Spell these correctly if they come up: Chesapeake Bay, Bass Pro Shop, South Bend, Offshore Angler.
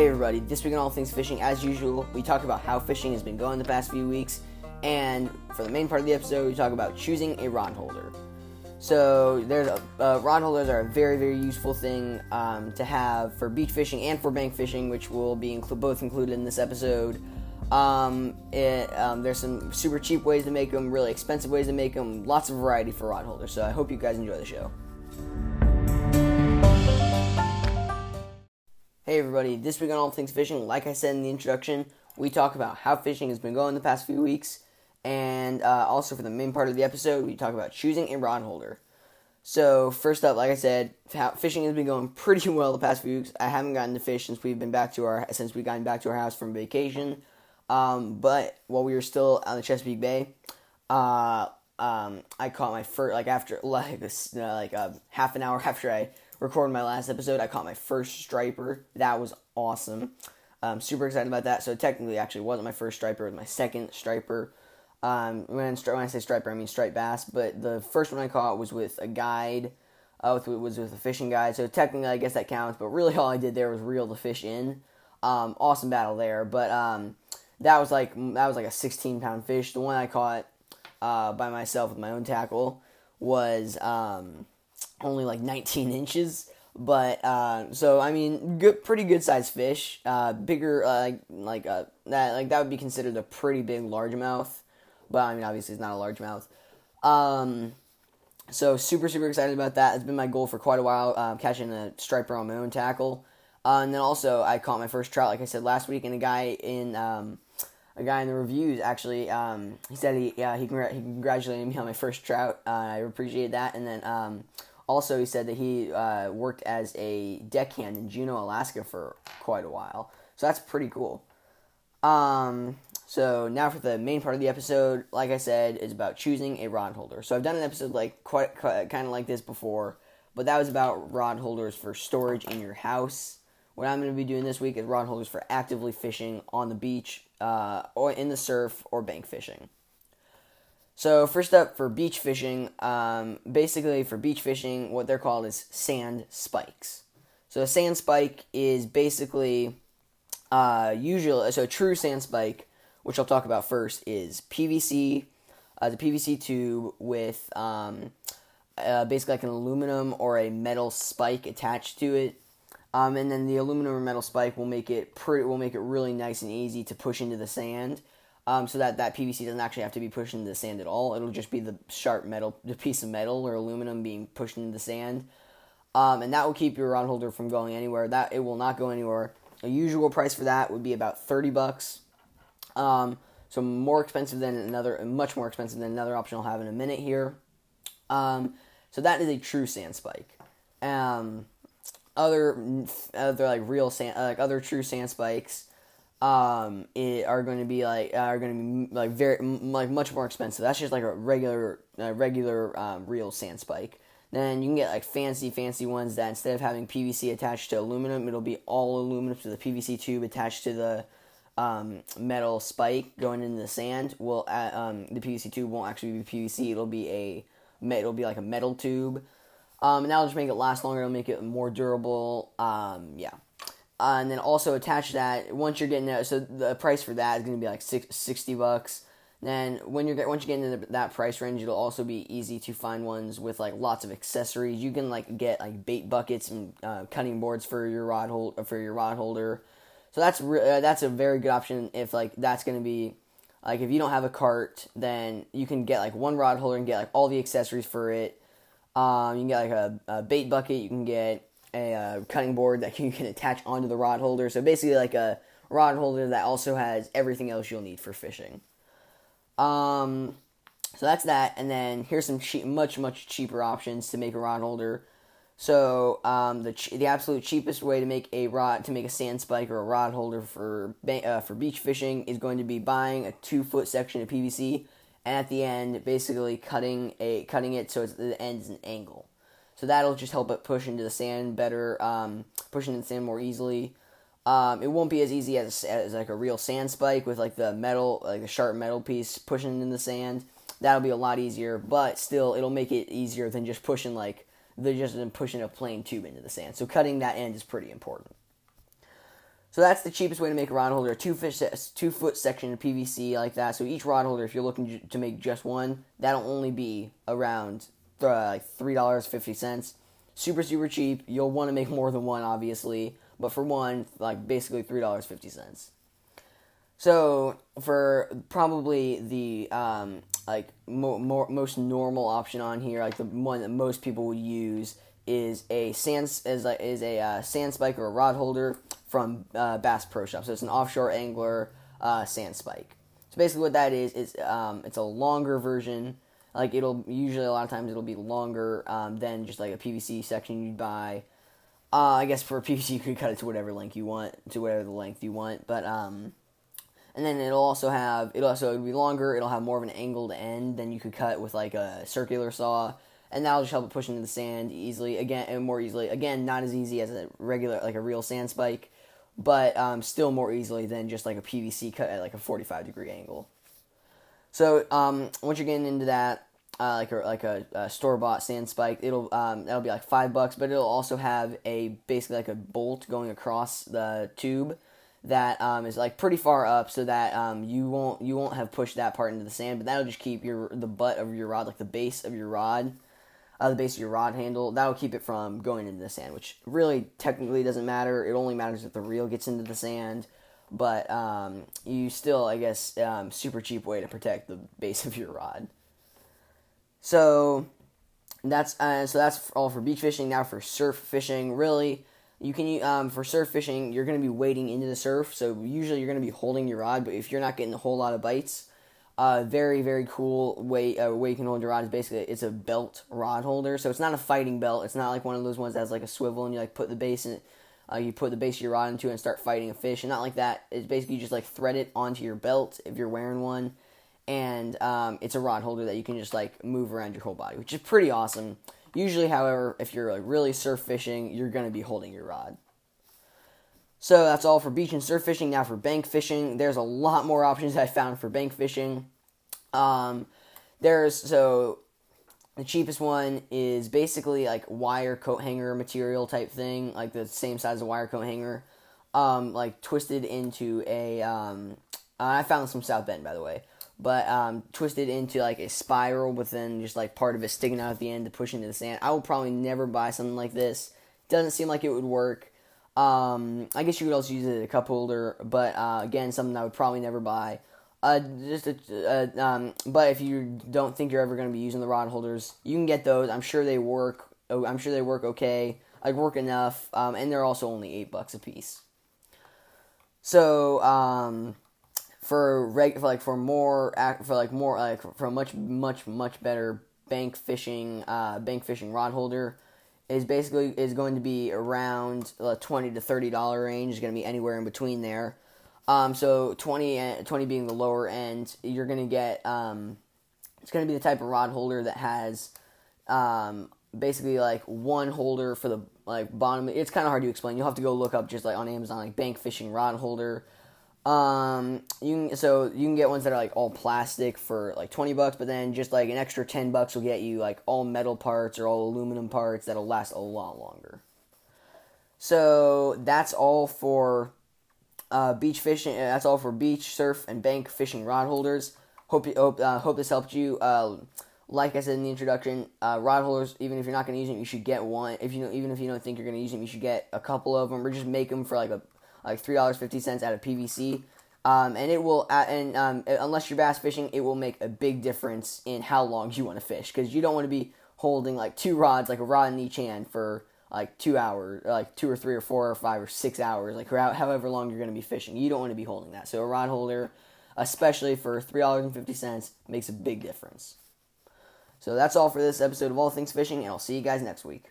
Hey everybody, this week on All Things Fishing, as usual, we talk about how fishing has been going the past few weeks, and for the main part of the episode, we talk about choosing a rod holder. So, rod holders are a very, very useful thing to have for beach fishing and for bank fishing, which will be both included in this episode. There's some super cheap ways to make them, really expensive ways to make them, lots of variety for rod holders, so I hope you guys enjoy the show. Hey everybody, this week on All Things Fishing, like I said in the introduction, we talk about how fishing has been going the past few weeks, and also for the main part of the episode, we talk about choosing a rod holder. So, first up, like I said, fishing has been going pretty well the past few weeks. I haven't gotten to fish since we've gotten back to our house from vacation, but while we were still on the Chesapeake Bay, I caught my first, half an hour after I recorded my last episode, I caught my first striper. That was awesome. I'm super excited about that. So technically, actually, it wasn't my first striper. It was my second striper. When I say striper, I mean striped bass. But the first one I caught was with a guide. Was with a fishing guide. So technically, I guess that counts. But really, all I did there was reel the fish in. Awesome battle there. But that was like a 16-pound fish. The one I caught by myself with my own tackle was only like 19 inches, but, pretty good sized fish, bigger, that would be considered a pretty big largemouth, but I mean, obviously it's not a largemouth, so super, super excited about that. It's been my goal for quite a while, catching a striper on my own tackle, and then also I caught my first trout, like I said last week, and a guy in the reviews, actually, he said he congratulated me on my first trout. I appreciate that. And then also he said that he worked as a deckhand in Juneau, Alaska for quite a while. So that's pretty cool. So now for the main part of the episode, like I said, is about choosing a rod holder. So I've done an episode kind of like this before, but that was about rod holders for storage in your house. What I'm going to be doing this week is rod holders for actively fishing on the beach, or in the surf, or bank fishing. So first up, for beach fishing, what they're called is sand spikes. So a sand spike is basically, a true sand spike, which I'll talk about first, is PVC, the PVC tube with basically like an aluminum or a metal spike attached to it. And then the aluminum or metal spike will make it really nice and easy to push into the sand, so that PVC doesn't actually have to be pushed into the sand at all. It'll just be the sharp metal, the piece of metal or aluminum being pushed into the sand, and that will keep your rod holder from going anywhere. That it will not go anywhere. A usual price for that would be about $30, so much more expensive than another option I'll have in a minute here. So that is a true sand spike. Other true sand spikes are going to be much more expensive. That's just like a regular real sand spike. Then you can get like fancy ones that instead of having PVC attached to aluminum, it'll be all aluminum, so the PVC tube attached to the metal spike going into the sand. Well, the PVC tube won't actually be PVC. It'll be like a metal tube. And that'll just make it last longer. It'll make it more durable. And then also attach that once you're getting there. So the price for that is going to be like $60. Then once you get into that price range, it'll also be easy to find ones with like lots of accessories. You can like get like bait buckets and cutting boards for your rod holder. So that's a very good option if like that's going to be. Like if you don't have a cart, then you can get like one rod holder and get like all the accessories for it. You can get like a bait bucket, you can get a cutting board that you can attach onto the rod holder. So basically like a rod holder that also has everything else you'll need for fishing. So that's that. And then here's some much cheaper options to make a rod holder. So the absolute cheapest way to make a sand spike or a rod holder for beach fishing is going to be buying a 2-foot section of PVC. And at the end, basically cutting it so the end's an angle. So that'll just help it push into the sand better, push into the sand more easily. It won't be as easy as like a real sand spike with like the metal, like the sharp metal piece pushing into the sand. That'll be a lot easier, but still it'll make it easier than just pushing a plain tube into the sand. So cutting that end is pretty important. So that's the cheapest way to make a rod holder, a two-foot section of PVC like that. So each rod holder, if you're looking to make just one, that'll only be around $3.50. Super, super cheap. You'll want to make more than one, obviously. But for one, like basically $3.50. So for probably the most normal option on here, like the one that most people would use, is a sand spike or a rod holder from Bass Pro Shop. So it's an Offshore Angler sand spike. So basically what that is it's a longer version. Like it'll usually a lot of times it'll be longer than just like a PVC section you'd buy. I guess for PVC you could cut it to whatever length you want, to whatever the length you want. But and then it'll be longer. It'll have more of an angled end than you could cut with like a circular saw. And that'll just help it push into the sand easily again, and more easily. Again, not as easy as a real sand spike, but still more easily than just like a PVC cut at like a 45-degree angle. So once you're getting into that, like a store-bought sand spike, that'll be like $5, but it'll also have basically a bolt going across the tube that is like pretty far up, so that you won't have pushed that part into the sand, but that'll just keep the butt of your rod, like the base of your rod. The base of your rod handle, that'll keep it from going into the sand, which really technically doesn't matter. It only matters if the reel gets into the sand, but you still, I guess, super cheap way to protect the base of your rod. So that's all for beach fishing. Now for surf fishing, really, you can for surf fishing, you're going to be wading into the surf, so usually you're going to be holding your rod, but if you're not getting a whole lot of bites, very, very cool way you can hold your rod is basically, it's a belt rod holder. So it's not a fighting belt. It's not like one of those ones that has like a swivel and you like put the base in it, you put the base of your rod into it and start fighting a fish. And not like that. It's basically just like thread it onto your belt if you're wearing one. And it's a rod holder that you can just like move around your whole body, which is pretty awesome. Usually, however, if you're like really surf fishing, you're going to be holding your rod. So that's all for beach and surf fishing. Now for bank fishing, there's a lot more options I found for bank fishing. The cheapest one is basically like wire coat hanger material type thing, like the same size as a wire coat hanger, like twisted into a. I found this from South Bend, by the way, but twisted into like a spiral with then just like part of it sticking out at the end to push into the sand. I will probably never buy something like this. Doesn't seem like it would work. I guess you could also use it as a cup holder, but, again, something I would probably never buy. But if you don't think you're ever going to be using the rod holders, you can get those. I'm sure they work okay. Like, work enough, and they're also only $8 a piece. So, for a much better bank fishing rod holder, is going to be around the $20 to $30 range. It's going to be anywhere in between there. So $20 being the lower end, you're going to get it's going to be the type of rod holder that has basically like one holder for the like bottom. It's kind of hard to explain. You'll have to go look up just like on Amazon like bank fishing rod holder. You can get ones that are like all plastic for like $20, but then just like an extra $10 will get you like all metal parts or all aluminum parts that'll last a lot longer. So that's all for beach fishing. That's all for beach, surf, and bank fishing rod holders. Hope this helped you. Like I said in the introduction, rod holders, even if you're not going to use them, you should get one. Even if you don't think you're going to use them, you should get a couple of them, or just make them for like $3.50 out of PVC, and it will. Unless you're bass fishing, it will make a big difference in how long you want to fish, because you don't want to be holding like two rods, like a rod in each hand, for like 2 hours, like 2 or 3 or 4 or 5 or 6 hours, like however long you're going to be fishing. You don't want to be holding that. So a rod holder, especially for $3.50, makes a big difference. So that's all for this episode of All Things Fishing, and I'll see you guys next week.